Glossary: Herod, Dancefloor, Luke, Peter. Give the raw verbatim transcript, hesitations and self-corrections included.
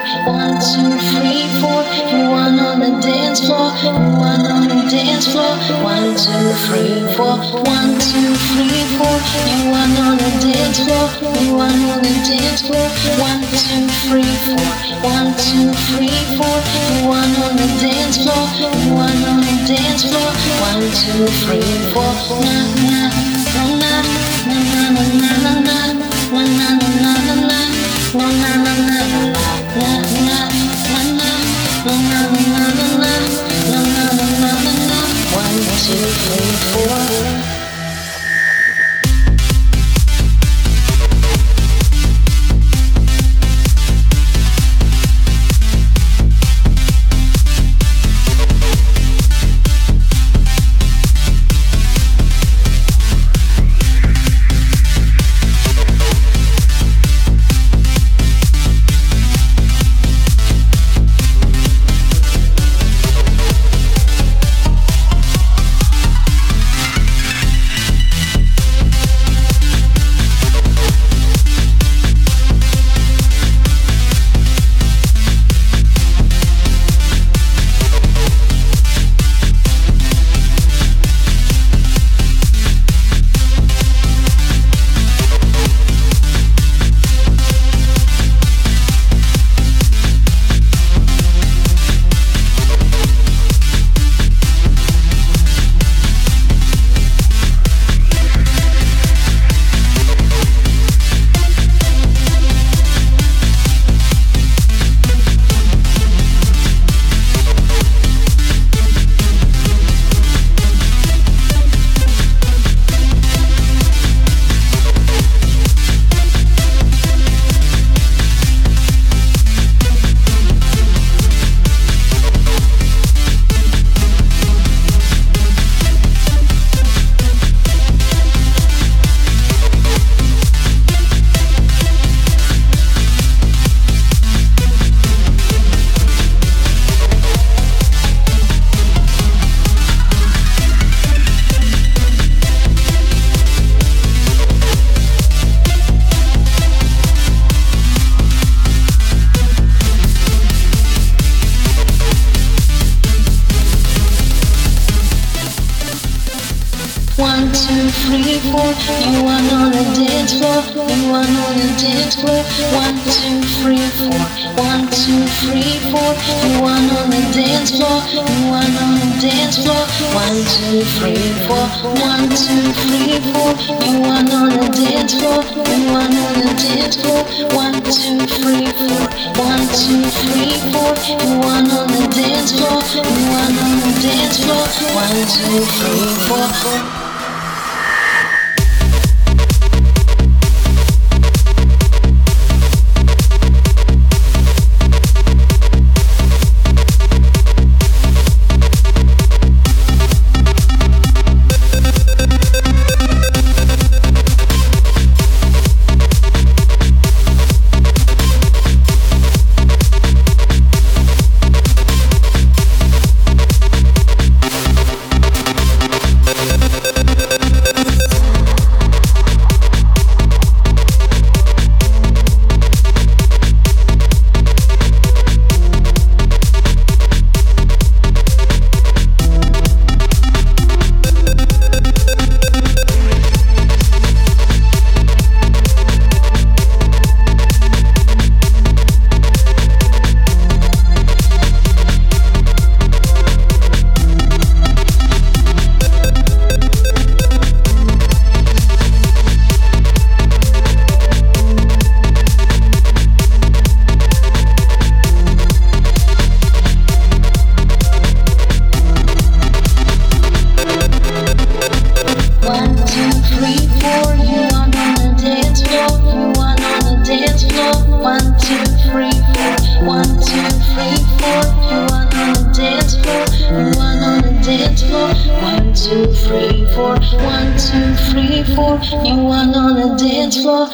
One, two, three, four. Everyone on the dance floor. Everyone on the dance floor. One, two, three, four. One, two, three, four. Everyone on the dance floor. Everyone on the dance floor. One, two, three, four. One, two, three, four. Everyone on the dance floor. Everyone on the dance floor. One, two, three, four. Na na na na na na na na na na na na na na na na na na. One, two, three, four. One, two, three, four. Everyone on the dance floor. Everyone on the dance floor. One, two, three, four. One, two, three, four. Everyone on the dance floor. Everyone on the dance floor. One, two, three, four. One, two, three, four. Everyone on the dance floor. Everyone on the dance floor. One, two, three, four. One, two, three, four. Everyone on the dance floor. Everyone on the dance floor. One, two, three, four. One, two, three, four. One, two, three, four. You want on the dance floor.